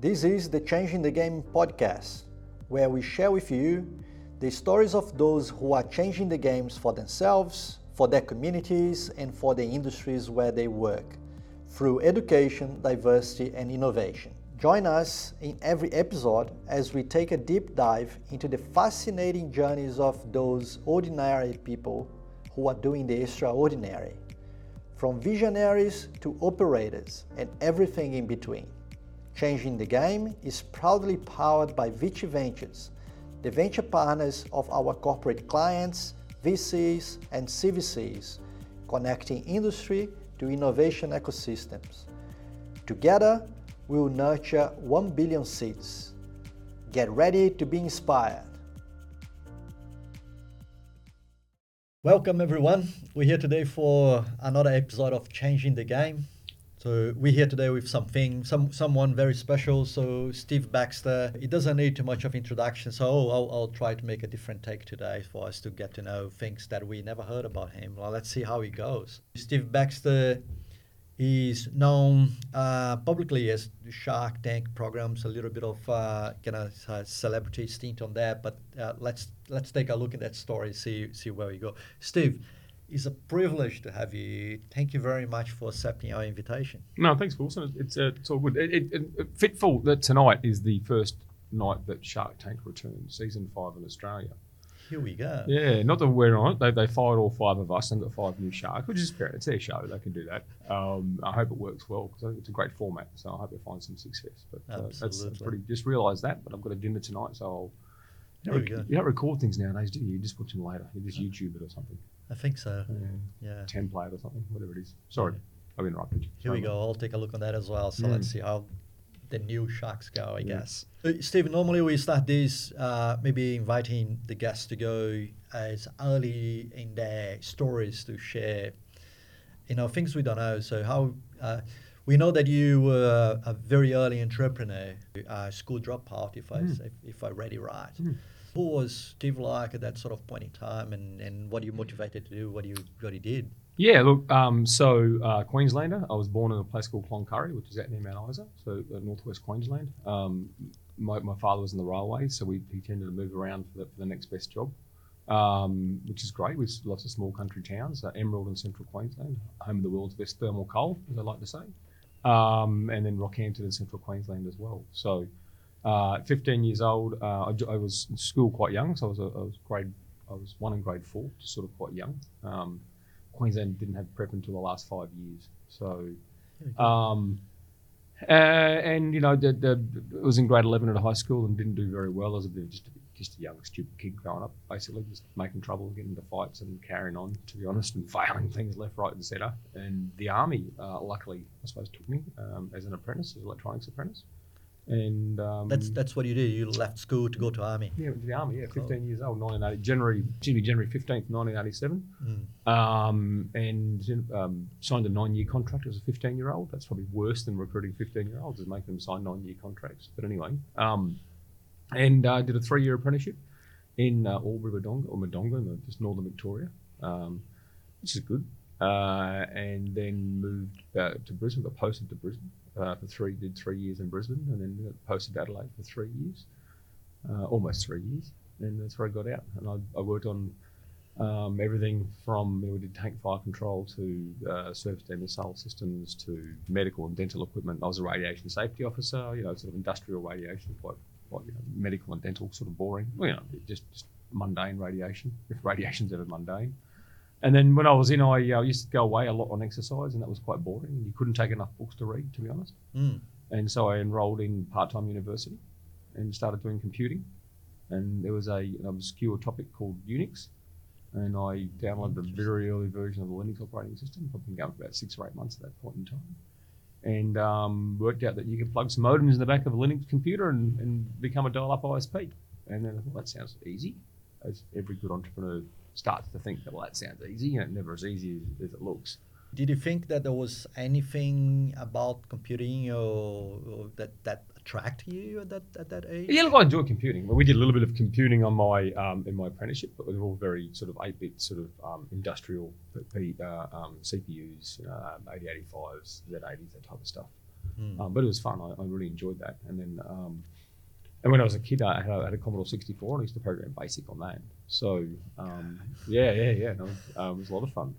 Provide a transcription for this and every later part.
This is the Changing the Game podcast, where we share with you the stories of those who are changing the games for themselves, for their communities, and for the industries where they work, through education, diversity, and innovation. Join us in every episode as we take a deep dive into the fascinating journeys of those ordinary people who are doing the extraordinary, from visionaries to operators and everything in between. Changing the Game is proudly powered by Vicky Ventures, the venture partners of our corporate clients, VCs and CVCs, connecting industry to innovation ecosystems. Together, we will nurture 1 billion seeds. Get ready to be inspired. Welcome everyone. We're here today for another episode of Changing the Game. So we're here today with someone very special. So Steve Baxter, it doesn't need too much of introduction. So I'll try to make a different take today for us to get to know things that we never heard about him. Well, let's see how it goes. Steve Baxter is known publicly as Shark Tank programs, a little bit of celebrity stint on that. But let's take a look at that story, see where we go. Steve, it's a privilege to have you. Thank you very much for accepting our invitation. No, thanks, Wilson. It's all good. Fitful that tonight is the first night that Shark Tank returns, season 5 in Australia. Here we go. Yeah, not that we're on it. They fired all 5 of us and got 5 new sharks, which is fair. It's their show. They can do that. I hope it works well because I think it's a great format. So I hope it finds some success. But that's pretty. Just realised that. But I've got a dinner tonight, so you don't record things nowadays, do you? You just watch them later. You just YouTube it or something. I think so. Yeah. Template or something, whatever it is. Sorry, I've interrupted you. Here we go. I'll take a look on that as well. So let's see how the new sharks go, I guess. Steve, normally we start this maybe inviting the guests to go as early in their stories to share, things we don't know. So how we know that you were a very early entrepreneur, a school dropout, if I read it right. Who was Steve like at that sort of point in time, and what are you motivated to do? What he did? Yeah, look, Queenslander. I was born in a place called Cloncurry, which is out near Mount Isa, so northwest Queensland. My father was in the railway, so he tended to move around for the next best job, which is great. We've lots of small country towns, Emerald and Central Queensland, home of the world's best thermal coal, as I like to say, and then Rockhampton and Central Queensland as well. So. At 15 years old, I was in school quite young, so I was 1 in grade 4, just sort of quite young. Queensland didn't have prep until the last 5 years, so I was in grade 11 at a high school and didn't do very well. I was just a young stupid kid growing up, basically just making trouble, getting into fights and carrying on, to be honest, and failing things left, right and centre. And the army luckily, I suppose, took me as an apprentice, as an electronics apprentice. And that's what you do. You left school to go to army. Yeah, the army. Yeah, 15 years old, 1980. January 15th, 1987. And signed a 9-year contract as a 15-year-old. That's probably worse than recruiting 15-year-olds, is making them sign 9-year contracts. But anyway, and did a 3-year apprenticeship in Madonga, just northern Victoria, which is good. And then moved to Brisbane. Got posted to Brisbane. Did 3 years in Brisbane and then posted to Adelaide for 3 years, almost 3 years. And that's where I got out. And I worked on everything from, we did tank fire control to surface to missile systems to medical and dental equipment. I was a radiation safety officer, sort of industrial radiation, quite medical and dental, sort of boring, just mundane radiation, if radiation's ever mundane. And then when I was in, I used to go away a lot on exercise, and that was quite boring. You couldn't take enough books to read, to be honest. And so I enrolled in part-time university and started doing computing. And there was an obscure topic called Unix. And I downloaded a very early version of the Linux operating system, probably going for about 6 or 8 months at that point in time. And worked out that you could plug some modems in the back of a Linux computer and become a dial-up ISP. And then I thought, that sounds easy, as every good entrepreneur starts to think that, that sounds easy, and it never as easy as it looks. Did you think that there was anything about computing or that attracted you at that age? Yeah, look, I enjoyed computing. Well, we did a little bit of computing on my in my apprenticeship, but we were all very sort of 8-bit sort of industrial CPUs, 8085s, Z80s, that type of stuff. But it was fun. I really enjoyed that. And then and when I was a kid, I had a Commodore 64 and I used to program BASIC on that. So it was a lot of fun.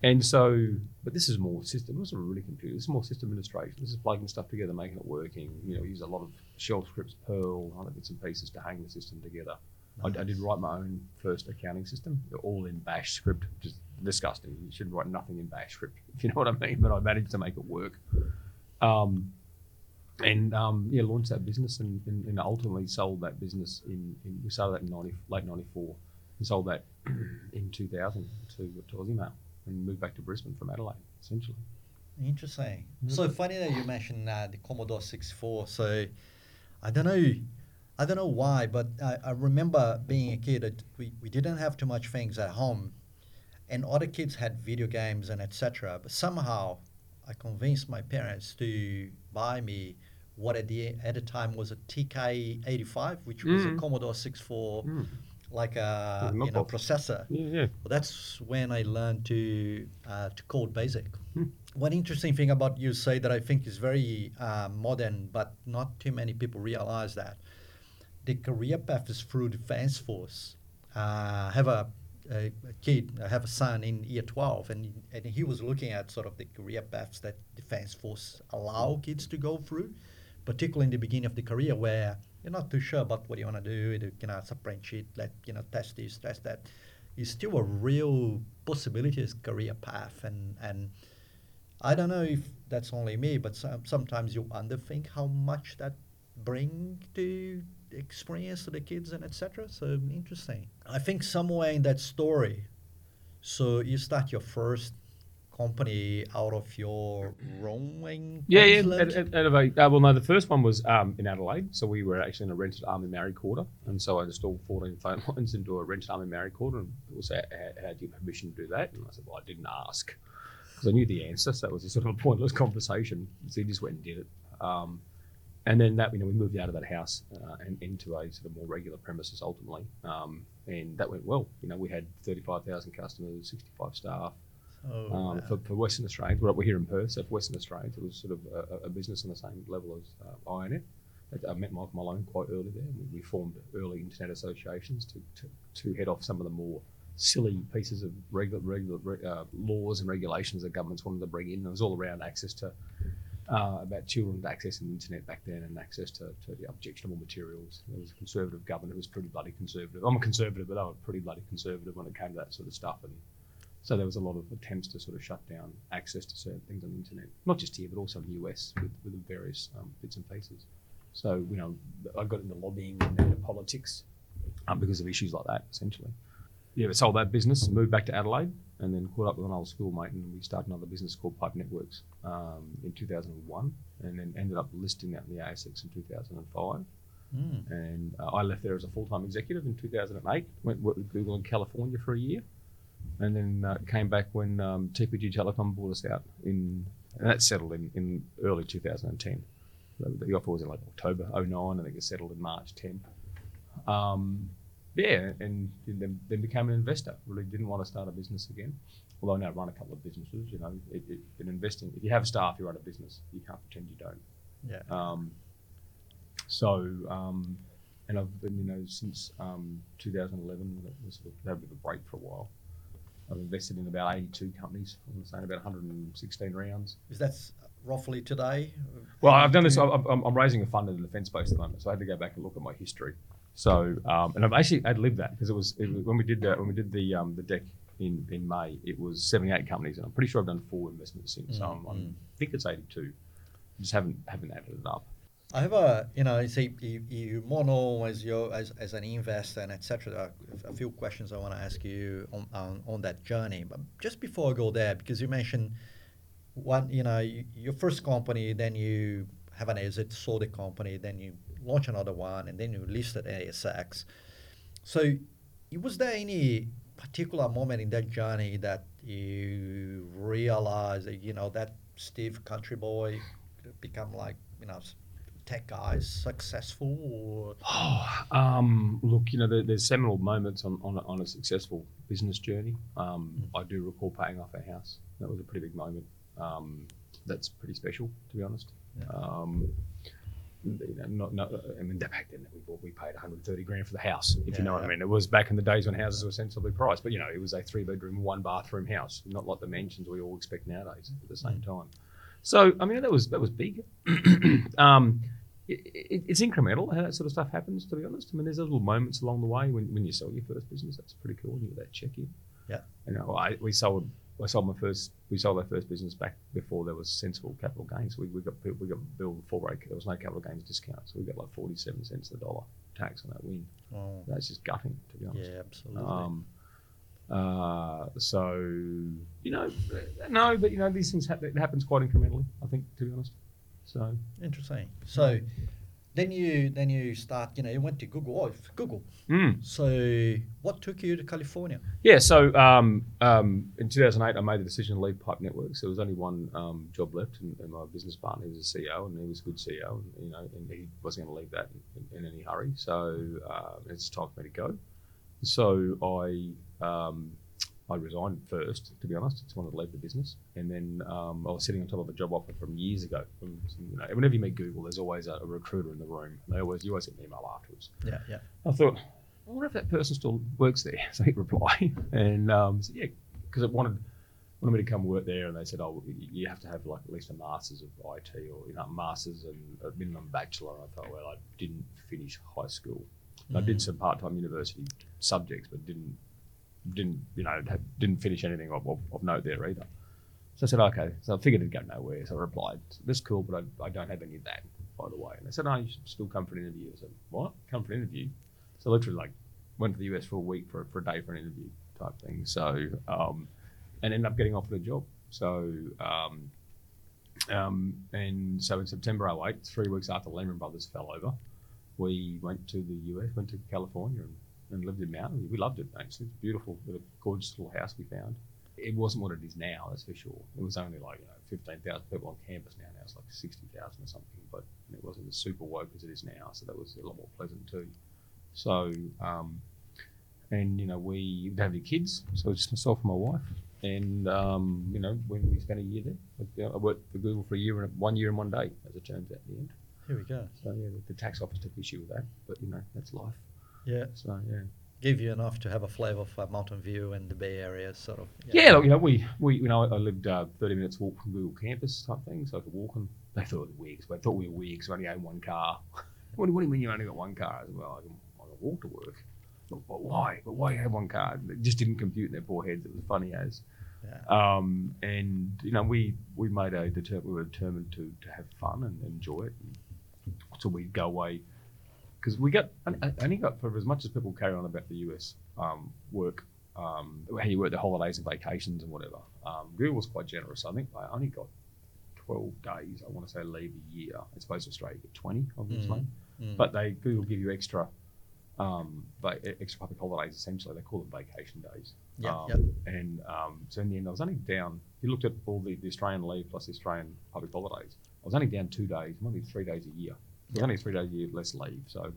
And so, but this is more system. It wasn't really computer. This is more system administration. This is plugging stuff together, making it working. You know, we use a lot of shell scripts, Perl, other bits and pieces to hang the system together. Nice. I did write my own first accounting system, all in Bash script. Just disgusting. You should write nothing in Bash script, if you know what I mean. But I managed to make it work. Launched that business and ultimately sold that business in we started that in late 94 and sold that in 2000 to AussieMail. And moved back to Brisbane from Adelaide, essentially. Interesting. So funny that you mentioned the Commodore 64. So I don't know why, but I remember being a kid, we didn't have too much things at home, and other kids had video games and etc. But somehow I convinced my parents to buy me what at the time was a TK85, which was a Commodore 64. Like a processor. Yeah. Well, that's when I learned to code BASIC. One interesting thing about you say that I think is very modern, but not too many people realize that the career path is through Defence Force. I have a kid, I have a son in year 12, and he was looking at sort of the career paths that Defence Force allow kids to go through, particularly in the beginning of the career where you're not too sure about what you want to do. You can ask a spreadsheet, test this, test that. It's still a real possibilities career path, and I don't know if that's only me, but sometimes you underthink how much that bring to the experience to the kids and etc. So interesting. I think somewhere in that story, so you start your first company out of your roaming? The first one was in Adelaide. So we were actually in a rented army married quarter. And so I installed 14 phone lines into a rented army married quarter. And it was, how do you permission to do that? And I said, well, I didn't ask. Because I knew the answer. So it was a sort of a pointless conversation. So he just went and did it. And then that, we moved out of that house and into a sort of more regular premises ultimately. And that went well. We had 35,000 customers, 65 staff. For Western Australians, we're here in Perth, so for Western Australians, it was sort of a business on the same level as IONET. I met Michael Malone quite early there. We formed early internet associations to head off some of the more silly pieces of regular laws and regulations that governments wanted to bring in. It was all around access to about children accessing the internet back then and access to the objectionable materials. There was a conservative government who was pretty bloody conservative. I'm a conservative, but they were pretty bloody conservative when it came to that sort of stuff. So there was a lot of attempts to sort of shut down access to certain things on the internet, not just here, but also in the US with various bits and pieces. So, I got into lobbying and into politics because of issues like that, essentially. Yeah, we sold that business, moved back to Adelaide, and then caught up with an old schoolmate, and we started another business called Pipe Networks in 2001, and then ended up listing that in the ASX in 2005. And I left there as a full-time executive in 2008, went and worked with Google in California for a year. And then came back when TPG Telecom bought us out, and that settled in early 2010. The offer was in October 2009, I think it settled in March 10. And then became an investor. Really didn't want to start a business again, although I now run a couple of businesses. In investing, if you have staff, you run a business. You can't pretend you don't. Yeah. And I've been, since 2011, it was a bit of a break for a while. I've invested in about 82 companies. I want to say about 116 rounds. Is that roughly today? Well, I've done this. I'm raising a fund in the defence space at the moment, so I had to go back and look at my history. So, and I've actually outlived that because it was when we did the deck in May, it was 78 companies, and I'm pretty sure I've done 4 investments since. So I think it's 82. I just haven't added it up. I have you more know as an investor and etc. A few questions I want to ask you on that journey. But just before I go there, because you mentioned your first company, then you have an exit, sold the company, then you launch another one, and then you listed ASX. So, was there any particular moment in that journey that you realized that that Steve country boy become tech guys successful? Or? There's seminal moments on a successful business journey. I do recall paying off a house. That was a pretty big moment. that's pretty special, to be honest. Yeah. I mean, back then we paid 130 grand for the house, if you know what I mean. It was back in the days when houses were sensibly priced, but you know, it was a 3-bedroom, 1-bathroom house, not like the mansions we all expect nowadays at the same time. So, I mean, that was big. It's incremental how that sort of stuff happens, to be honest. I mean, there's those little moments along the way when you sell your first business. That's pretty cool. You get that check in. Yeah. You know, we sold our first business back before there was sensible capital gains. We got billed full rate. There was no capital gains discount, so we got like 47 cents on the dollar tax on that win. Oh. That's just gutting, to be honest. Yeah, absolutely. So you know, no, but you know, these things happens quite incrementally, I think, to be honest. So interesting. So then you start, you know, you went to Google. Mm. So what took you to California? Yeah, so in 2008, I made the decision to leave Pipe Networks. There was only one job left, and my business partner was a CEO, and he was a good CEO, and you know, and he wasn't going to leave that in any hurry. So it's time for me to go. So I resigned first, to be honest. I just wanted to leave the business. And then I was sitting on top of a job offer from years ago. You know, whenever you meet Google, there's always a recruiter in the room. And you always get an email afterwards. Yeah, yeah. I thought, I wonder if that person still works there. So I hit reply. And so, yeah, because it wanted me to come work there. And they said, oh, you have to have like at least a master's of IT, or you know, master's and a minimum bachelor. And I thought, well, I didn't finish high school. Mm-hmm. I did some part-time university subjects, but didn't finish anything of note there either. So I said, okay. So I figured it'd go nowhere. So I replied, that's cool, but I don't have any of that, by the way. And they said, no, you should still come for an interview. I said, what? Come for an interview? So I literally like went to the US for a week for a day for an interview type thing. So, and ended up getting offered a job. So, and so in September 2008, 3 weeks after Lehman Brothers fell over, we went to the US, went to California and lived in Mount Isa. We loved it, actually. It's beautiful, with a gorgeous little house we found. It wasn't what it is now, that's for sure. It was only like, you know, 15,000 people on campus now. Now it's like 60,000 or something, but it wasn't as super woke as it is now, so that was a lot more pleasant too. So, and you know, we didn't have any kids, so it's just myself and my wife. And, you know, when we spent a year there, I worked for Google for a year, and 1 year and 1 day, as it turns out in the end. Here we go. So yeah, the tax office took issue with that, but you know, that's life. Yeah. So yeah. Give you enough to have a flavour of Mountain View and the Bay Area, sort of. Yeah, yeah, look, you know, I lived 30 minutes walk from Google campus type thing, so I could walk on. They thought it was weird, but I thought we were weird because we only owned one car. What do you mean you only got one car? I said, well, I can walk to work. But why? But why have one car? It just didn't compute in their poor heads. It was funny as. Yeah. And you know, we were determined to have fun and enjoy it. And so we'd go away. Because I only got for as much as people carry on about the US work, how you work the holidays and vacations and whatever. Google was quite generous. I think I only got 12 days, I want to say, leave a year. I suppose Australia get 20, obviously. Mm-hmm. But Google give you extra public holidays, essentially. They call them vacation days. Yeah, And so in the end, I was only down, if you looked at all the Australian leave plus the Australian public holidays, I was only down 2 days, maybe 3 days a year. There's only 3 days a year less leave, so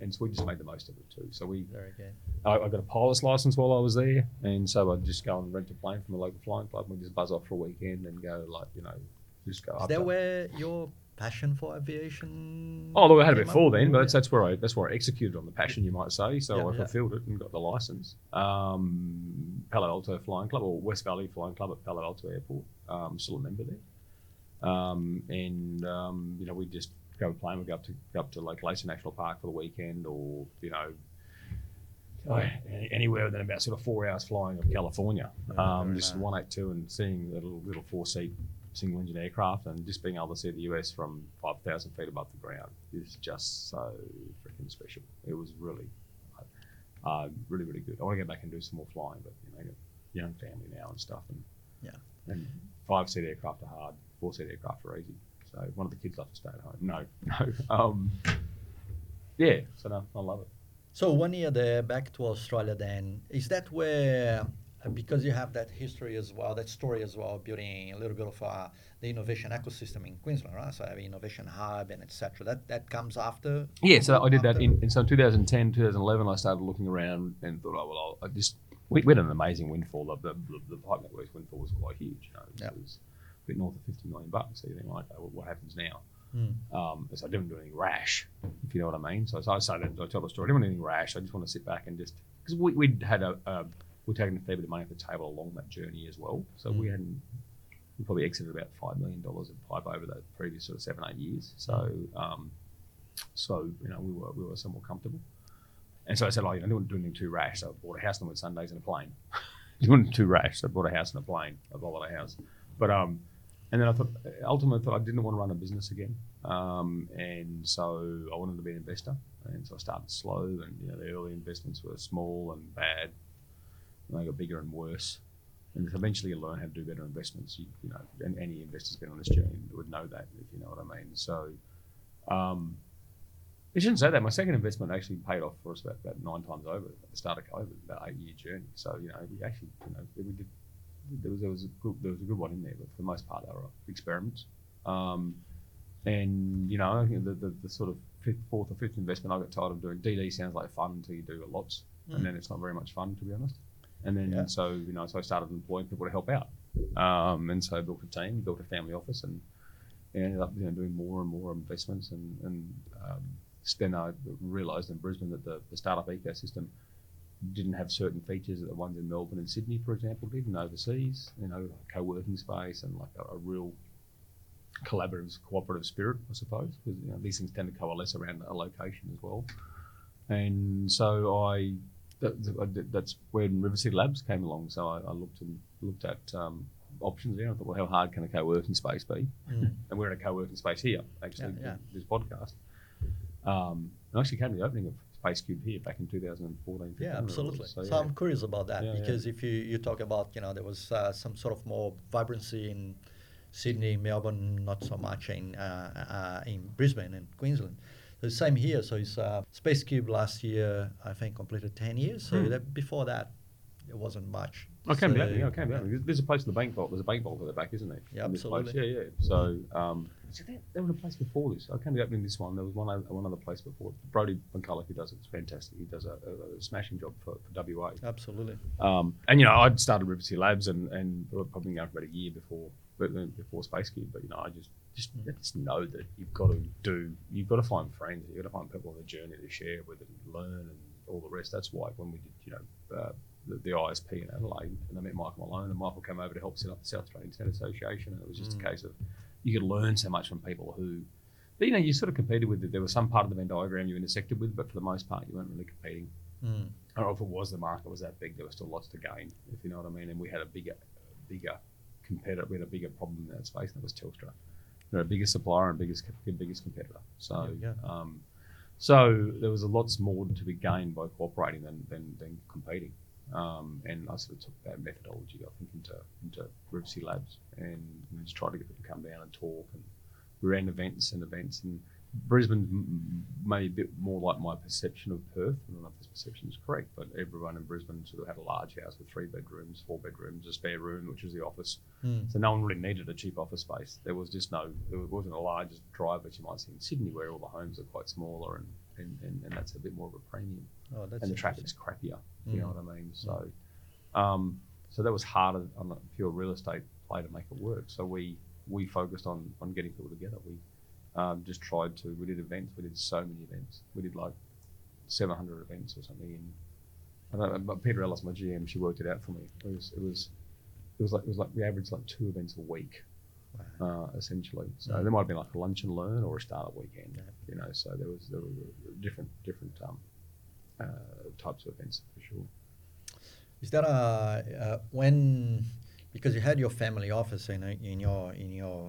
and so we just made the most of it too. So we, very good. I got a pilot's license while I was there, and so I'd just go and rent a plane from a local flying club, and we just buzz off for a weekend and go, like, you know, just go. Is up that where your passion for aviation? Oh, look, I had it before then, but that's where I executed on the passion, you might say. So I fulfilled it and got the license. Palo Alto Flying Club, or West Valley Flying Club at Palo Alto Airport. I'm still a member there, you know, we just. Grab a plane, we go up to like Glacier National Park for the weekend, or you know, anywhere within about sort of 4 hours flying of California. Just 182 and seeing the little 4-seat single engine aircraft, and just being able to see the US from 5,000 feet above the ground is just so freaking special. It was really, really, really good. I want to go back and do some more flying, but you know, I got a young family now and stuff, and 5-seat aircraft are hard, 4-seat aircraft are easy. So one of the kids loves to stay at home. No. I love it. So 1 year there, back to Australia then. Is that where, because you have that history as well, that story as well, building a little bit of the innovation ecosystem in Queensland, right? So I have innovation hub and et cetera. That comes after? Yeah, so I did that. So in 2010, 2011, I started looking around and thought, we had an amazing windfall. The Pipe Networks windfall was quite huge. You know? It was, bit north of $50 million. So you think, like, okay, well, what happens now? So I didn't do anything rash, if you know what I mean. So I tell the story. I didn't want anything rash. I just want to sit back and just, because we'd taken a fair bit of money off the table along that journey as well. So we probably exited about $5 million in Pipe over the previous sort of 7-8 years. So you know, we were somewhat comfortable. And so I said, oh, you know, I didn't want to do anything too rash. So I bought a house and went Sundays in a plane. It wasn't too rash. So I bought a house and a plane, a holiday house. But and then I thought, ultimately, I didn't want to run a business again. And so I wanted to be an investor. And so I started slow, and you know, the early investments were small and bad. And they got bigger and worse. And eventually you learn how to do better investments. You know, and any investor's been on this journey would know that, if you know what I mean. So I shouldn't say that. My second investment actually paid off for us about 9 times over at the start of COVID, about 8-year journey. So, you know, we actually, you know, we did, there was a good one in there, but for the most part, they were experiments. And, you know, the sort of fourth or fifth investment, I got tired of doing. DD sounds like fun until you do it lots, and then it's not very much fun, to be honest. And then, so, you know, so I started employing people to help out. And so I built a team, built a family office, and ended up, you know, doing more and more investments. And then I realised in Brisbane that the startup ecosystem didn't have certain features that the ones in Melbourne and Sydney, for example, did, and overseas, you know, co-working space and like a real collaborative, cooperative spirit, I suppose, because you know, these things tend to coalesce around a location as well. And so that's when River City Labs came along. So I looked at options there. I thought, well, how hard can a co-working space be? And we're in a co-working space here, actually, this podcast. I actually came to the opening of Space Cube here back in 2014. Yeah, absolutely. So I'm curious about that because if you talk about, you know, there was some sort of more vibrancy in Sydney, Melbourne, not so much in Brisbane and Queensland. So same here. So it's Space Cube last year, I think, completed 10 years. So that, before that, it wasn't much. I came down. There's a place in the bank vault. There's a bank vault at the back, isn't there? Yeah, absolutely. So there was a place before this. I came to opening this one. There was one other place before. Brody McCulloch, who does it, is fantastic. He does a smashing job for WA. Absolutely. And, you know, I'd started River City Labs and probably going for about a year before Space Cube. But, you know, I just know that you've got to find friends. You've got to find people on the journey to share with and learn and all the rest. That's why when we did, you know, the ISP in Adelaide, and I met Michael Malone, and Michael came over to help set up the South Australian Internet Association, and it was just a case of you could learn so much from people who, you know, you sort of competed with. There was some part of the Venn diagram you intersected with, but for the most part, you weren't really competing. I don't know if it was the market was that big. There was still lots to gain, if you know what I mean. And we had a bigger competitor. We had a bigger problem in that space, and that was Telstra. They're our biggest supplier and biggest competitor. So. So there was a lots more to be gained by cooperating than competing. And I sort of took that methodology, I think, into River City Labs, and we just tried to get people to come down and talk, and we ran events. And Brisbane's maybe a bit more like my perception of Perth. I don't know if this perception is correct, but everyone in Brisbane sort of had a large house with 3 bedrooms, 4 bedrooms, a spare room, which was the office. So no one really needed a cheap office space. There wasn't a large drive that you might see in Sydney, where all the homes are quite smaller and that's a bit more of a premium. Oh, that's and the traffic's crappier, you know what I mean? So so that was harder on the pure real estate play to make it work. So we focused on getting people together. We did events. We did so many events. We did like 700 events or something. But Peter Ellis, my GM, she worked it out for me. It was like we averaged like 2 events a week, essentially. So there might have been like a lunch and learn or a startup weekend, you know. So there were different types of events for sure. Is that when, because you had your family office in your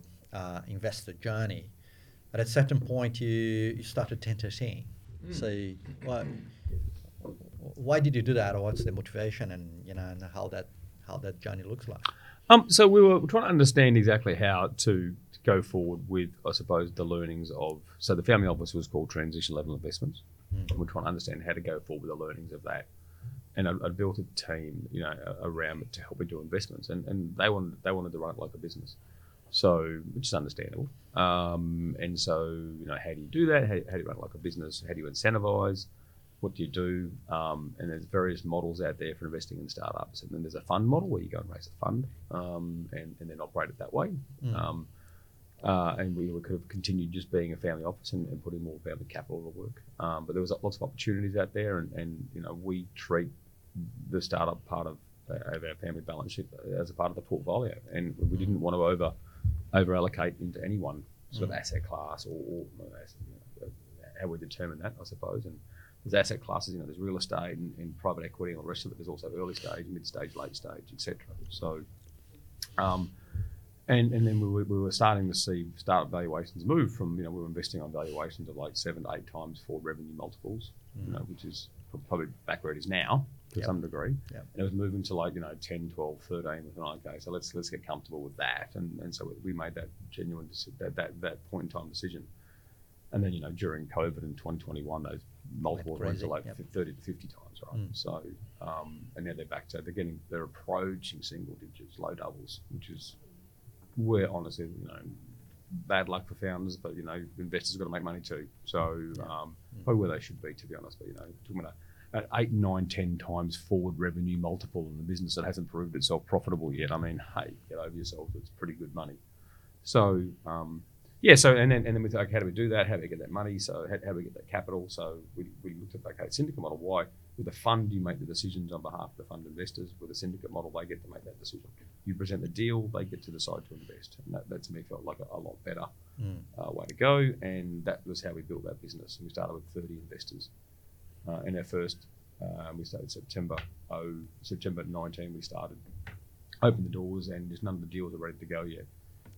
investor journey? But at a certain point, you started 1013. So why did you do that, or what's the motivation, and you know, and how that journey looks like? So we were trying to understand exactly how to go forward with, I suppose, the learnings of. So the family office was called Transition Level Investments, and we're trying to understand how to go forward with the learnings of that. And I built a team, you know, around it to help me do investments, and they wanted to run it like a business. So, which is understandable. And so, you know, how do you do that? How do you run it like a business? How do you incentivize? what do you do? And there's various models out there for investing in startups. And then there's a fund model where you go and raise a fund and then operate it that way. Mm. And we could have continued just being a family office and putting more family capital to work. But there was lots of opportunities out there, and you know, we treat the startup part of our family balance sheet as a part of the portfolio. And we didn't want to over allocate into any one sort of asset class or how we determine that, I suppose. And there's asset classes, you know, there's real estate and private equity and all the rest of it. There's also early stage, mid stage, late stage, etc. So, and then we were starting to see startup valuations move from, you know, we were investing on valuations of like 7 to 8 times for revenue multiples, you know, which is probably back where it is now to some degree. Yep. And it was moving to like, you know, 10, 12, 13 with an okay, so let's get comfortable with that. And so we made that genuine that point in time decision. And then, you know, during COVID in 2021, those multiples went to like 30 to 50 times, right? Mm. So, and now they're back to, they're approaching single digits, low doubles, which is where honestly, you know, bad luck for founders, but you know, investors have got to make money too. So, probably where they should be, to be honest, but you know, talking about an 8, 9, 10 times forward revenue multiple in the business that hasn't proved itself profitable yet. I mean, hey, get over yourself, it's pretty good money. So, So then we thought, okay, how do we do that? How do we get that money? So how do we get that capital? So we looked at, okay, syndicate model. Why? With a fund, you make the decisions on behalf of the fund investors. With a syndicate model, they get to make that decision. You present the deal, they get to decide to invest. And that to me felt like a lot better way to go. And that was how we built that business. And we started with 30 investors. And our first, we started September 19, we started, opened the doors, and just none of the deals are ready to go yet.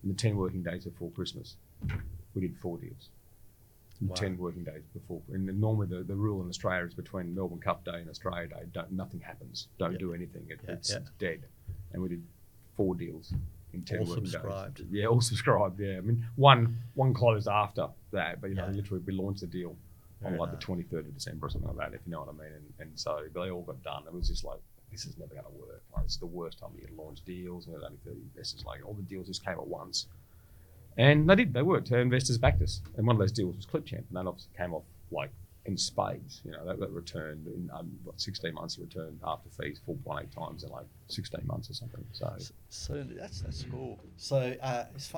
In the 10 working days before Christmas, we did 4 deals. Wow. 10 working days before. And normally the rule in Australia is between Melbourne Cup Day and Australia Day, nothing happens. Don't do anything. It's dead. And we did 4 deals in 10 working days. Yeah, all subscribed. Yeah, I mean, one closed after that, but you know, literally we launched the deal on the 23rd of December or something like that, if you know what I mean. And so they all got done. It was just like, this is never going to work. Like, it's the worst time you launch deals, and there's only 30 investors. Like, all the deals just came at once, and they did. They worked. Our investors backed us, and one of those deals was Clipchamp, and that obviously came off like in spades. You know, that returned in 16 months. It returned after fees 4.8 times in like 16 months or something. So that's cool. So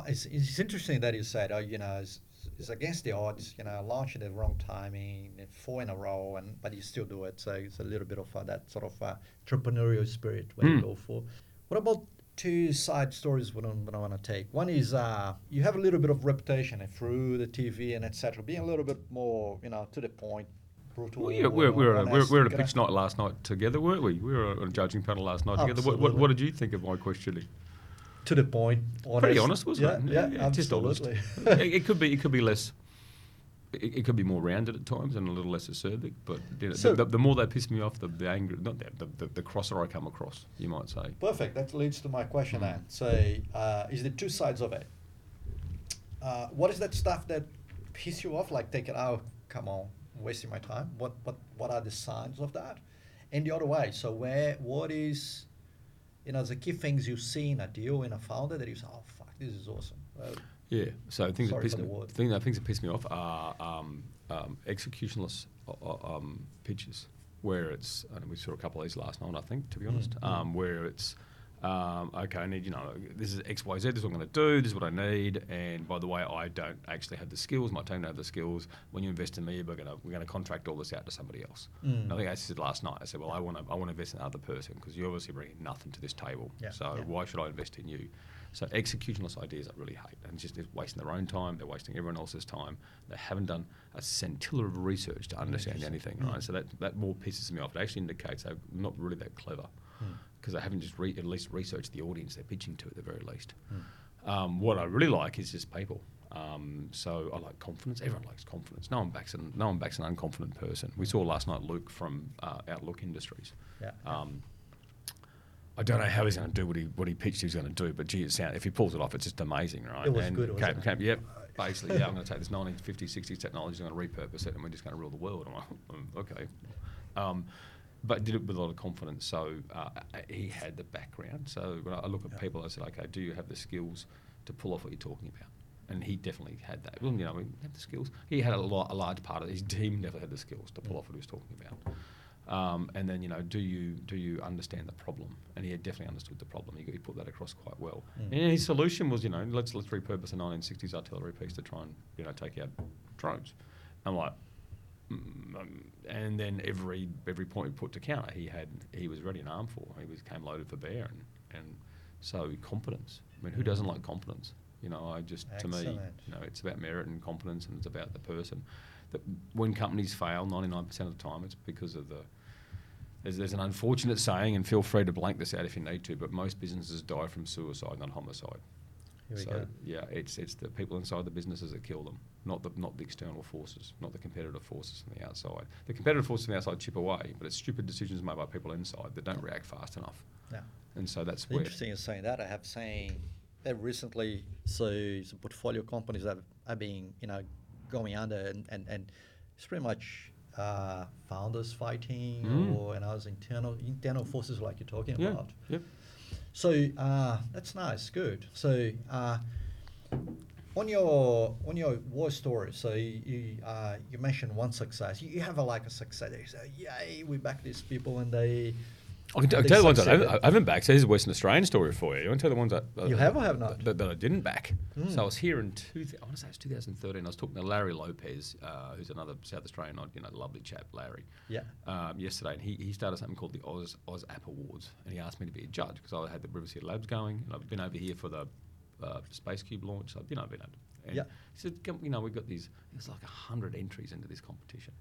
it's interesting that you said, you know, it's against the odds. You know, launching at the wrong timing, 4 in a row, but you still do it. So it's a little bit of that sort of entrepreneurial spirit when you go for. What about 2 side stories? What I want to take. One is you have a little bit of reputation through the TV and etc. Being a little bit more, you know, to the point. Brutal. Well, yeah, we were at a pitch night last night together, weren't we? We were on a judging panel last night together. What did you think of my questioning? To the point. Honest. Pretty honest, wasn't it? Yeah, absolutely. Just honest. It could be less. It could be more rounded at times and a little less acerbic. But you know, so the more they piss me off, the angry, not that the crosser I come across, you might say. Perfect. That leads to my question then. So, is there 2 sides of it? What is that stuff that piss you off? Like, take it out. Come on, I'm wasting my time. What are the signs of that? And the other way. So, what is, you know, the key things you see in a deal, in a founder, that you say, oh, fuck, this is awesome. Yeah, so things that piss me off are executionless pitches, where it's, and we saw a couple of these last night, I think, to be honest, where it's, okay, I need, you know, this is X, Y, Z, this is what I'm going to do, this is what I need, and by the way, I don't actually have the skills, my team don't have the skills, when you invest in me, we're going to contract all this out to somebody else. Mm. I think I said last night, I said, well, I want to invest in another person, because you're obviously bringing nothing to this table, why should I invest in you? So executionless ideas I really hate, and it's wasting their own time, they're wasting everyone else's time, they haven't done a scintilla of research to understand anything, right? So that more pisses me off. It actually indicates they're not really that clever. Mm. Because they haven't just at least researched the audience they're pitching to at the very least. Mm. What I really like is just people. So I like confidence. Everyone likes confidence. No one backs an unconfident person. We saw last night Luke from Outlook Industries. Yeah. I don't know how he's going to do what he pitched he was going to do, but gee, if he pulls it off, it's just amazing, right? It was good, wasn't it? Yep. Basically, I'm going to take this 1950s, 60s technology, I'm going to repurpose it, and we're just going to rule the world. I'm like, okay. But did it with a lot of confidence, so he had the background. So when I look at people, I said, okay, do you have the skills to pull off what you're talking about? and he definitely had that. Well, you know, he had the skills. He had a large part of it. His team definitely had the skills to pull off what he was talking about. And then, you know, do you understand the problem? And he had definitely understood the problem. He put that across quite well. Mm. And his solution was, you know, let's repurpose a 1960s artillery piece to try and, you know, take out drones. I'm like, and then every point we put to counter, he was ready and armed for. He came loaded for bear, and so competence. I mean, who doesn't like competence? You know, Excellent. To me, you know, it's about merit and competence, and it's about the person. When companies fail 99% of the time, it's because of there's an unfortunate saying, and feel free to blank this out if you need to, but most businesses die from suicide, not homicide. Here we go. Yeah, it's the people inside the businesses that kill them, not the external forces, not the competitive forces from the outside. The competitive forces from the outside chip away, but it's stupid decisions made by people inside that don't react fast enough. Yeah. And so that's where... Interesting you're saying that. I have seen that recently, so some portfolio companies that are being, you know, going under, and it's pretty much founders fighting or internal forces like you're talking about. Yep. So that's nice, good. So on your war story, so you mentioned one success. You have a success. You say, yay, we back these people, and they. I can tell the ones I haven't backed. So here's a Western Australian story for you. You want to tell the ones that I didn't back. Mm. So I was here in 2013. I was talking to Larry Lopez, who's another South Australian, lovely chap, Larry. Yeah. Yesterday, and he started something called the Oz App Awards, and he asked me to be a judge because I had the River City Labs going, and I've been over here for the Space Cube launch. I've been over. And he said, we've got these. There's 100 entries into this competition.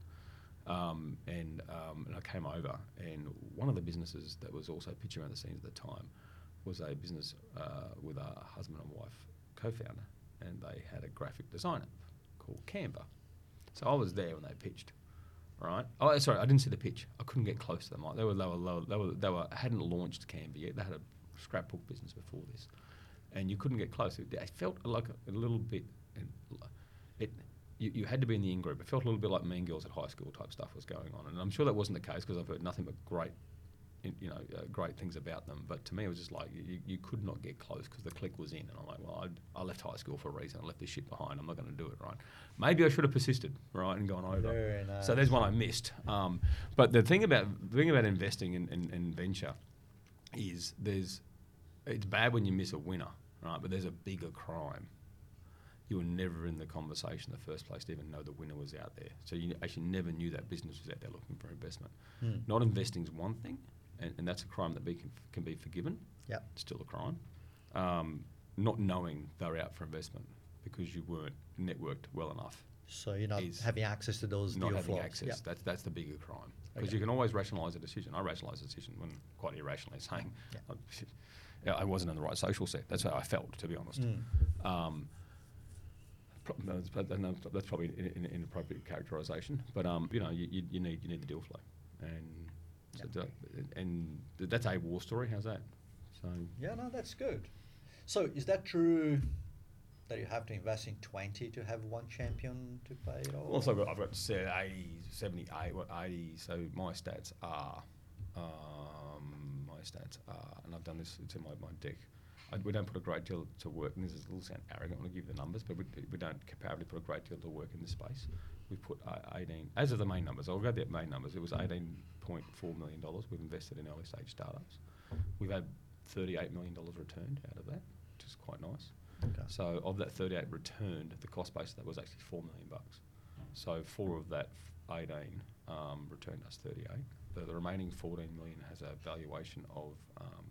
And I came over, and one of the businesses that was also pitching around the scenes at the time was a business with a husband and wife co-founder, and they had a graphic designer called Canva. So I was there when they pitched, right? Oh, sorry, I didn't see the pitch. I couldn't get close to them. Like they hadn't launched Canva yet. They had a scrapbook business before this, and you couldn't get close. It felt like a little bit. You had to be in the in-group. It felt a little bit like Mean Girls at high school type stuff was going on, and I'm sure that wasn't the case because I've heard nothing but great things about them. But to me, it was just like you could not get close because the clique was in, and I'm like, well, I left high school for a reason. I left this shit behind. I'm not going to do it, right? Maybe I should have persisted, right, and gone over. Very nice. So there's one I missed. But the thing about investing in venture is it's bad when you miss a winner, right? But there's a bigger crime. You were never in the conversation in the first place to even know the winner was out there. So you actually never knew that business was out there looking for investment. Mm. Not investing is one thing, and that's a crime that can be forgiven. Yeah, it's still a crime. Not knowing they're out for investment because you weren't networked well enough. So you're not having access to those deal flows. Not having access. Yep. That's the bigger crime. Because you can always rationalise a decision. I rationalised a decision when quite irrationally saying I wasn't in the right social set. That's how I felt, to be honest. Mm. That's probably an inappropriate characterisation, but you need the deal flow, and that's a war story. How's that? So that's good. So is that true that you have to invest in 20 to have one champion to play it all? Also, I've got 80. So my stats are, and I've done this. It's in my deck. We don't put a great deal to work, and this is a little sound arrogant when I give you the numbers, but we don't comparatively put a great deal to work in this space. We put 18, as of the main numbers, I'll go to the main numbers, it was $18.4 million we've invested in early stage startups. We've had $38 million returned out of that, which is quite nice. Okay. So of that 38 returned, the cost base of that was actually $4 million. So 4 of that 18 returned us 38. The remaining 14 million has a valuation of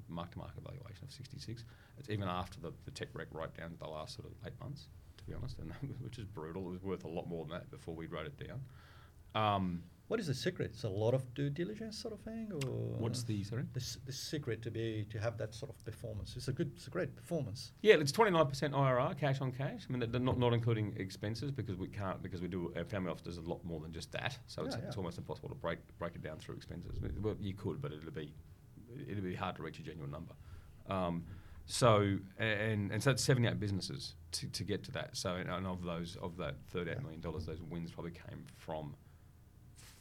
mark-to-market valuation of 66. It's even after the tech wreck write-down the last sort of 8 months, to be honest, and which is brutal. It was worth a lot more than that before we wrote it down. What is the secret? It's a lot of due diligence sort of thing, or what's the secret to have that sort of performance? It's a great performance. Yeah, it's 29% IRR cash on cash. I mean, they're not including expenses because our family office does a lot more than just that. So it's almost impossible to break it down through expenses. Well, you could, but it'd be hard to reach a genuine number. So that's 78 businesses to get to that. So and of that $38 million, those wins probably came from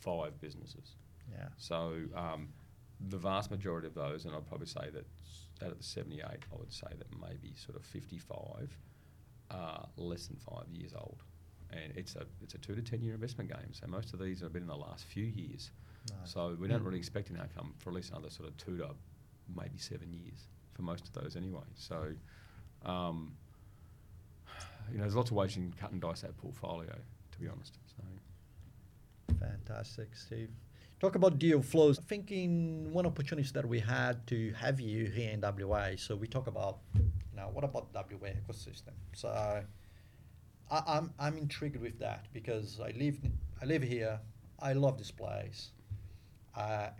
5 businesses. Yeah. So the vast majority of those, and I'd probably say that out of the 78, I would say that maybe sort of 55 are less than 5 years old, and it's a 2 to 10 year investment game. So most of these have been in the last few years. Nice. So we don't really expect an outcome for at least another sort of 2 to maybe 7 years for most of those anyway. So you know, there's lots of ways you can cut and dice that portfolio, to be honest. So fantastic, Steve. Talk about deal flows. I think in one opportunity that we had to have you here in WA, so we talk about, you know, what about WA ecosystem? So I'm intrigued with that because I live here. I love this place.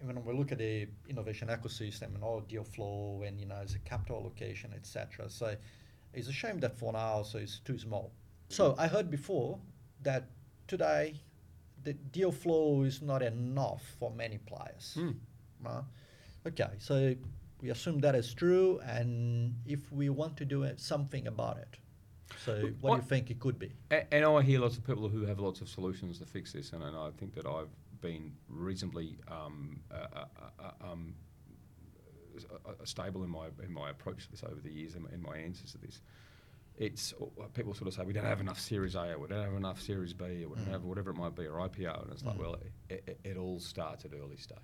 When we look at the innovation ecosystem and all deal flow and, you know, as a capital allocation, etc. So it's a shame that for now, so it's too small. So I heard before that today the deal flow is not enough for many players. Right? Okay, so we assume that is true, and if we want to do something about it, so what do you think it could be? And I hear lots of people who have lots of solutions to fix this, and I think that I've been reasonably stable in my approach to this over the years and in my answers to this. It's people sort of say, we don't have enough Series A, or we don't have enough Series B, or we don't have whatever it might be, or IPO. And it's like, well, it all starts at early stage.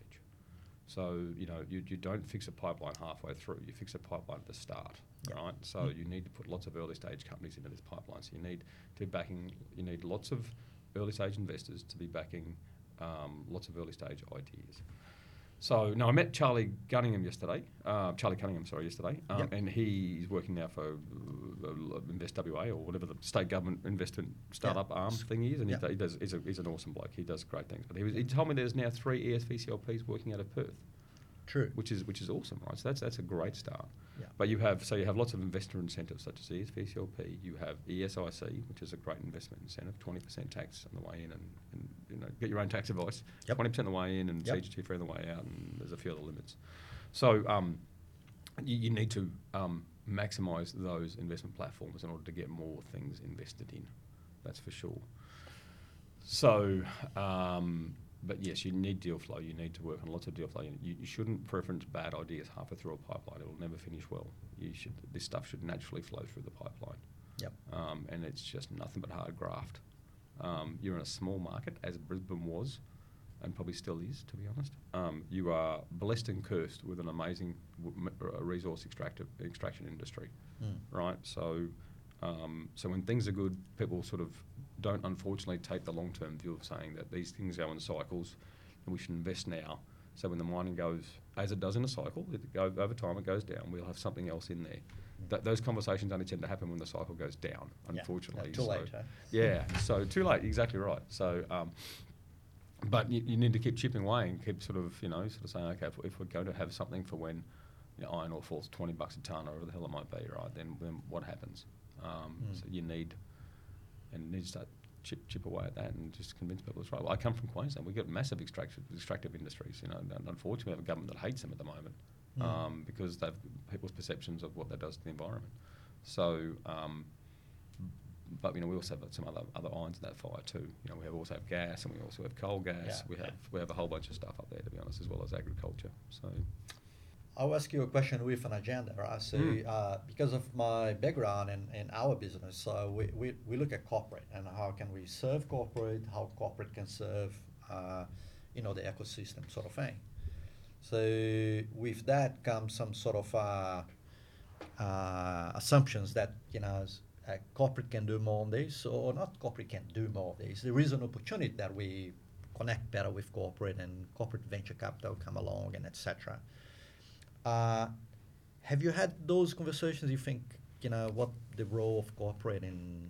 So, you know, you don't fix a pipeline halfway through. You fix a pipeline at the start, right? So you need to put lots of early stage companies into this pipeline. So you need to be backing, you need lots of early stage investors to be backing lots of early stage ideas. So, no, I met Charlie Gunningham yesterday. Yesterday. And he's working now for Invest WA or whatever the state government investment startup arm thing is. And he does. He's an awesome bloke. He does great things. But he told me there's now 3 ESVCLPs working out of Perth. True. Which is awesome, right? So that's a great start. Yeah. But you have lots of investor incentives such as ESVCLP. You have ESIC, which is a great investment incentive, 20% tax on the way in, and you know, get your own tax advice. 20% on the way in and CGT free on the way out, and there's a few other limits. So you need to maximise those investment platforms in order to get more things invested in. That's for sure. So. But yes, you need deal flow. You need to work on lots of deal flow. You shouldn't preference bad ideas halfway through a pipeline. It will never finish well. This stuff should naturally flow through the pipeline. Yep. And it's just nothing but hard graft. You're in a small market, as Brisbane was, and probably still is, to be honest. You are blessed and cursed with an amazing resource extraction industry, right? So, when things are good, people sort of don't unfortunately take the long-term view of saying that these things go in cycles and we should invest now. So when the mining goes, as it does in a cycle, over time it goes down, we'll have something else in there. Those conversations only tend to happen when the cycle goes down, unfortunately. Too late, huh? Yeah, so too late, exactly right. So, but you need to keep chipping away and keep sort of saying, okay, if we're going to have something for when, you know, iron ore falls $20 a tonne or whatever the hell it might be, right, then what happens? So you need... And you start chip away at that and just convince people it's right. Well, I come from Queensland. We've got massive extractive industries, you know, and unfortunately we have a government that hates them at the moment because they've people's perceptions of what that does to the environment. So, but, you know, we also have some other irons in that fire too. You know, we also have gas and we also have coal gas. Yeah, we have a whole bunch of stuff up there, to be honest, as well as agriculture. So... I'll ask you a question with an agenda, right? So because of my background and our business, so we look at corporate and how can we serve corporate, how corporate can serve, the ecosystem sort of thing. So with that comes some sort of assumptions that, you know, corporate can do more on this or not corporate can do more on this. There is an opportunity that we connect better with corporate and corporate venture capital come along and et cetera. Have you had those conversations? You think, you know, what the role of corporate in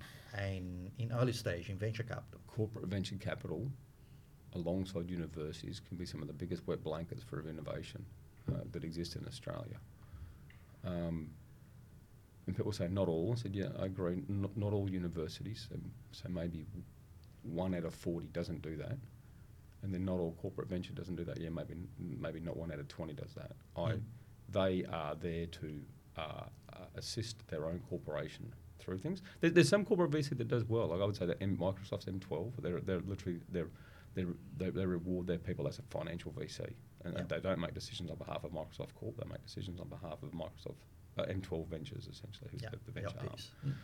early stage in venture capital? Corporate venture capital alongside universities can be some of the biggest wet blankets for innovation that exist in Australia. And people say not all. I said, yeah, I agree. Not all universities. So maybe 1 out of 40 doesn't do that. And then not all corporate venture doesn't do that. Yeah, maybe not 1 out of 20 does that. They are there to assist their own corporation through things. There's some corporate VC that does well. Like I would say that Microsoft's M12. They reward their people as a financial VC, and they don't make decisions on behalf of Microsoft Corp. They make decisions on behalf of Microsoft M12 Ventures, essentially, who's the venture arm.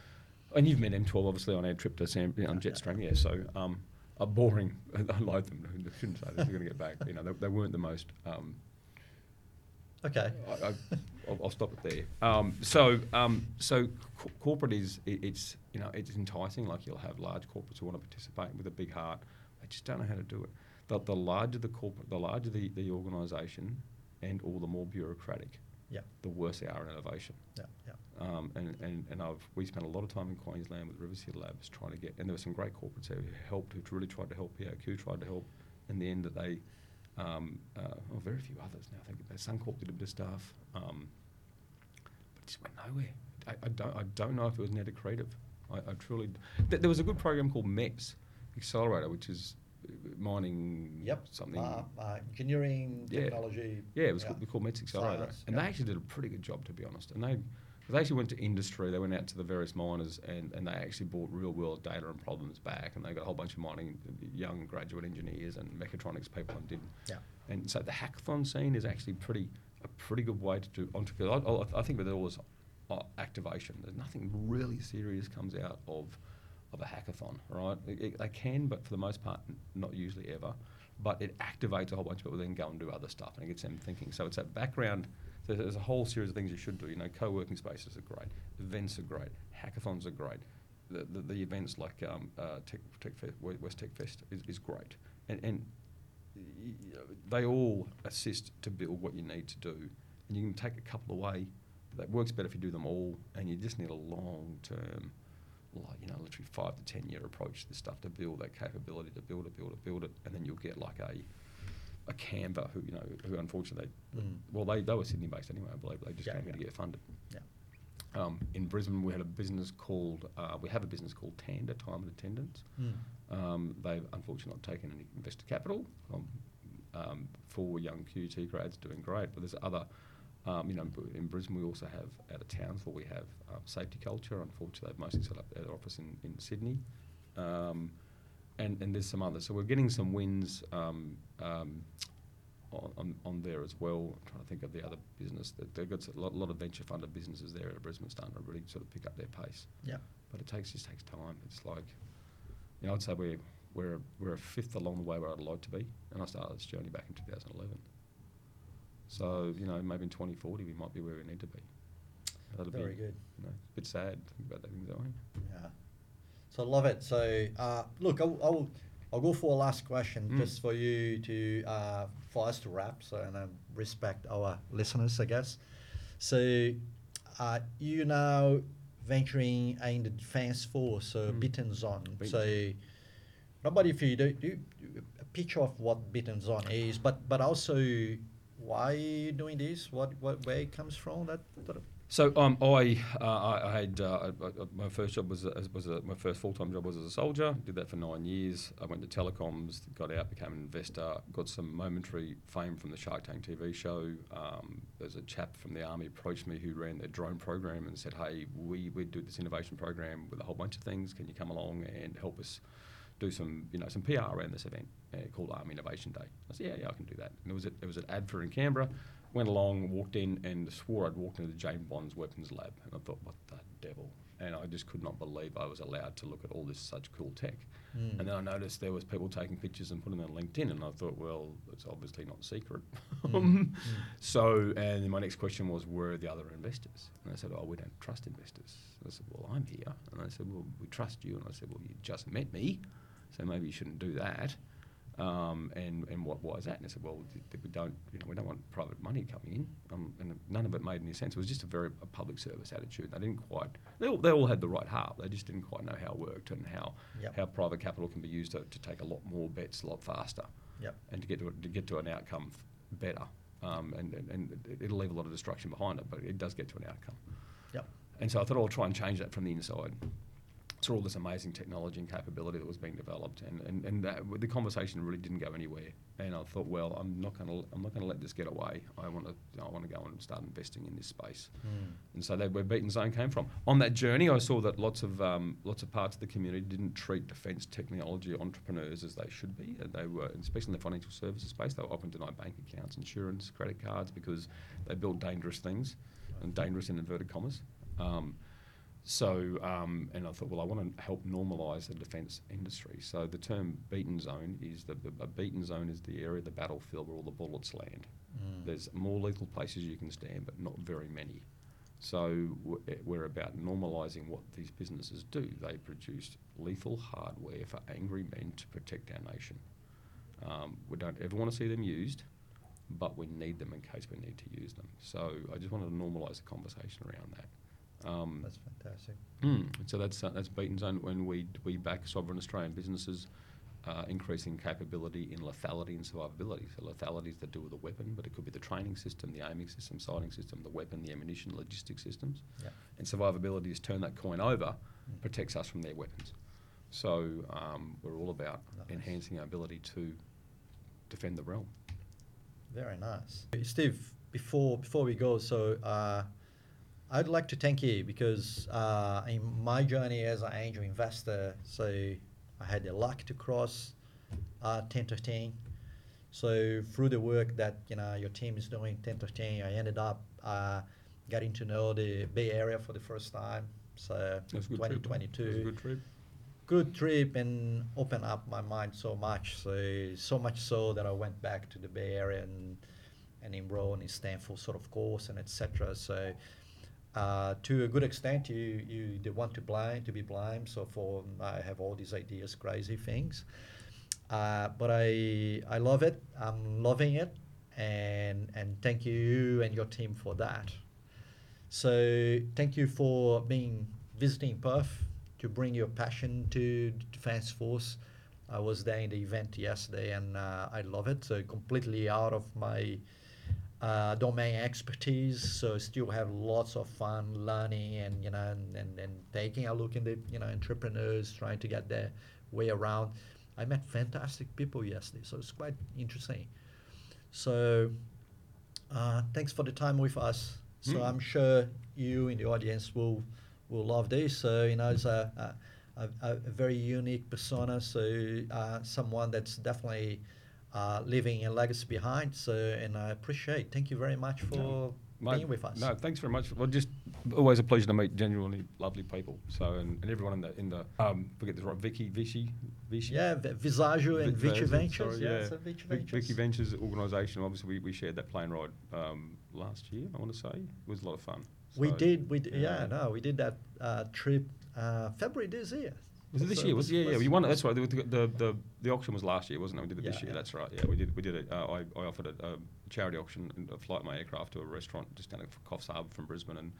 And you've met M12 obviously on our trip to Jetstream, yeah. So a boring. I lied to them. I shouldn't say this. They're going to get back. You know, they weren't the most. Okay. I'll stop it there. So corporate is it's enticing. Like you'll have large corporates who want to participate with a big heart. They just don't know how to do it. But the larger the corporate, the larger the organisation, and all the more bureaucratic. Yeah. The worse they are in innovation. Yeah. Yeah. We spent a lot of time in Queensland with River City Labs trying to get, and there were some great corporates there who helped, who really tried to help, PAQ tried to help. In the end, that they, very few others now. I think Suncorp did a bit of stuff, but it just went nowhere. I don't know if it was net accretive. There was a good program called METS Accelerator, which is mining something. Engineering technology. Yeah, it was called METS Accelerator, and they actually did a pretty good job, to be honest. And they actually went to industry. They went out to the various miners, and they actually brought real-world data and problems back. And they got a whole bunch of mining, young graduate engineers and mechatronics people, and did. Yeah. And so the hackathon scene is actually a pretty good way to do entrepreneurship. I think with all this activation, there's nothing really serious comes out of a hackathon, right? They can, but for the most part, not usually ever. But it activates a whole bunch of people, then go and do other stuff, and it gets them thinking. So it's that background. So there's a whole series of things you should do. You know, co-working spaces are great, events are great, hackathons are great. The events like West Tech Fest is great, and they all assist to build what you need to do. And you can take a couple away, but that works better if you do them all. And you just need a long-term, literally 5 to 10 year approach to this stuff to build that capability, to build it, and then you'll get like a Canva who unfortunately, they were Sydney based anyway, I believe, but they just came here to get funded. Yeah. In Brisbane, we had a business called, Tanda, Time and Attendance. They've unfortunately not taken any investor capital for young QUT grads, doing great, but there's other, in Brisbane we also have, out of Townsville we have Safety Culture. Unfortunately they've mostly set up their office in Sydney. And there's some others. So we're getting some wins on there as well. I'm trying to think of the other business. They've got a lot of venture funded businesses there in Brisbane starting to really sort of pick up their pace. Yeah. But it takes time. It's like, I'd say we're a fifth along the way where I'd like to be. And I started this journey back in 2011. So, maybe in 2040 we might be where we need to be. That'll Very be, good. A bit sad to think about that thing going. Yeah. So I love it. So look, I'll go for a last question just for you to for us to wrap. So and respect our listeners, I guess. So you now venturing in the defense force, so Beaten Zone. So nobody, if you do a picture of what Beaten Zone is, but also why are you doing this? What where it comes from? That sort of. So I had my first job my first full-time job was as a soldier. Did that for 9 years. I went to telecoms, got out, became an investor, got some momentary fame from the Shark Tank TV show. There's a chap from the army approached me who ran their drone program and said, "Hey, we do this innovation program with a whole bunch of things. Can you come along and help us do some PR around this event called Army Innovation Day?" I said, "Yeah, I can do that." And it was at ADFA in Canberra. Went along, walked in, and swore I'd walked into the James Bond's weapons lab. And I thought, what the devil? And I just could not believe I was allowed to look at all this such cool tech. And then I noticed there was people taking pictures and putting them on LinkedIn, and I thought, well, it's obviously not secret. So, and then my next question was, where are the other investors? And I said, oh, we don't trust investors. And I said, well, I'm here. And I said, well, we trust you. And I said, well, you just met me, so maybe you shouldn't do that. And why is that? And I said, well, we don't want private money coming in, and none of it made any sense. It was just a public service attitude. They all had the right heart. They just didn't quite know how it worked and how private capital can be used to take a lot more bets a lot faster, and to get to an outcome better. And it'll leave a lot of destruction behind it, but it does get to an outcome. Yep. And so I thought I'll try and change that from the inside. Saw all this amazing technology and capability that was being developed, and that, the conversation really didn't go anywhere. And I thought, well, I'm not going to let this get away. I want to go and start investing in this space. And so that's where Beaten Zone came from. On that journey, I saw that lots of parts of the community didn't treat defence technology entrepreneurs as they should be. They were, especially in the financial services space, they were often denied bank accounts, insurance, credit cards because they built dangerous things, and dangerous in inverted commas. So, and I thought, well, I want to help normalise the defence industry. So the term beaten zone is a beaten zone is the area of the battlefield where all the bullets land. Mm. There's more lethal places you can stand, but not very many. So we're about normalising what these businesses do. They produce lethal hardware for angry men to protect our nation. We don't ever want to see them used, but we need them in case we need to use them. So I just wanted to normalise the conversation around that. That's fantastic. So that's Beaten Zone, when we back sovereign Australian businesses increasing capability in lethality and survivability. So lethality is to do with the weapon, but it could be the training system, the aiming system, sighting system, the weapon, the ammunition, logistics systems. Yeah. And survivability is turn that coin over, protects us from their weapons. So we're all about enhancing our ability to defend the realm. Very nice. Steve, before we go, so... I'd like to thank you because in my journey as an angel investor, so I had the luck to cross 1013. So through the work that your team is doing 1013, I ended up getting to know the Bay Area for the first time. So 2022, that's a good trip. Good trip, and opened up my mind so much. So much so that I went back to the Bay Area and enrolled in Stanford sort of course and etc. So. To a good extent, you want to be blind. So I have all these ideas, crazy things, but I love it. I'm loving it, and thank you and your team for that. So thank you for visiting Perth to bring your passion to Defence Force. I was there in the event yesterday, and I love it. So completely out of my domain expertise, so still have lots of fun learning and and taking a look in the entrepreneurs trying to get their way around. I met fantastic people yesterday, so it's quite interesting. So thanks for the time with us. So I'm sure you in the audience will love this. So it's a very unique persona. So someone that's definitely leaving a legacy behind, and I appreciate. Thank you very much for being with us. No, thanks very much. Well, just always a pleasure to meet genuinely lovely people. So, and everyone in the forget this right, Vicky. Yeah, Visaggio and Vicky Ventures. So Vicky Ventures organisation. Obviously, we shared that plane ride last year. I want to say it was a lot of fun. So, we did. We did that trip February this year. Was it this year? We won it. That's right. The auction was last year, wasn't it? We did it this year. Yeah. That's right. Yeah, we did it. I offered a charity auction and flight my aircraft to a restaurant just down at Coffs Harbour from Brisbane, and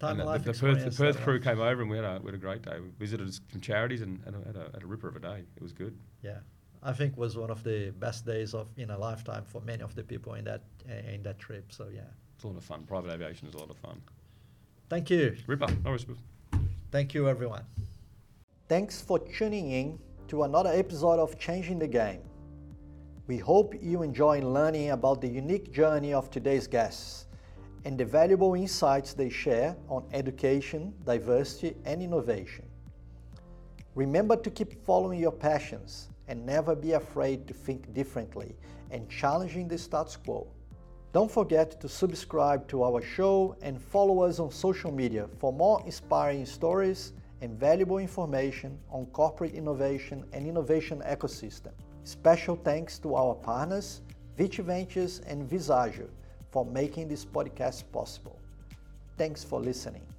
the Perth crew came over, and we had a great day. We visited some charities and had a ripper of a day. It was good. Yeah, I think it was one of the best days in a lifetime for many of the people in that trip. So yeah, it's a lot of fun. Private aviation is a lot of fun. Thank you. Ripper. No worries. Thank you, everyone. Thanks for tuning in to another episode of Changing the Game. We hope you enjoy learning about the unique journey of today's guests and the valuable insights they share on education, diversity, and innovation. Remember to keep following your passions and never be afraid to think differently and challenging the status quo. Don't forget to subscribe to our show and follow us on social media for more inspiring stories and valuable information on corporate innovation and innovation ecosystem. Special thanks to our partners, Vici Ventures and Visaggio, for making this podcast possible. Thanks for listening.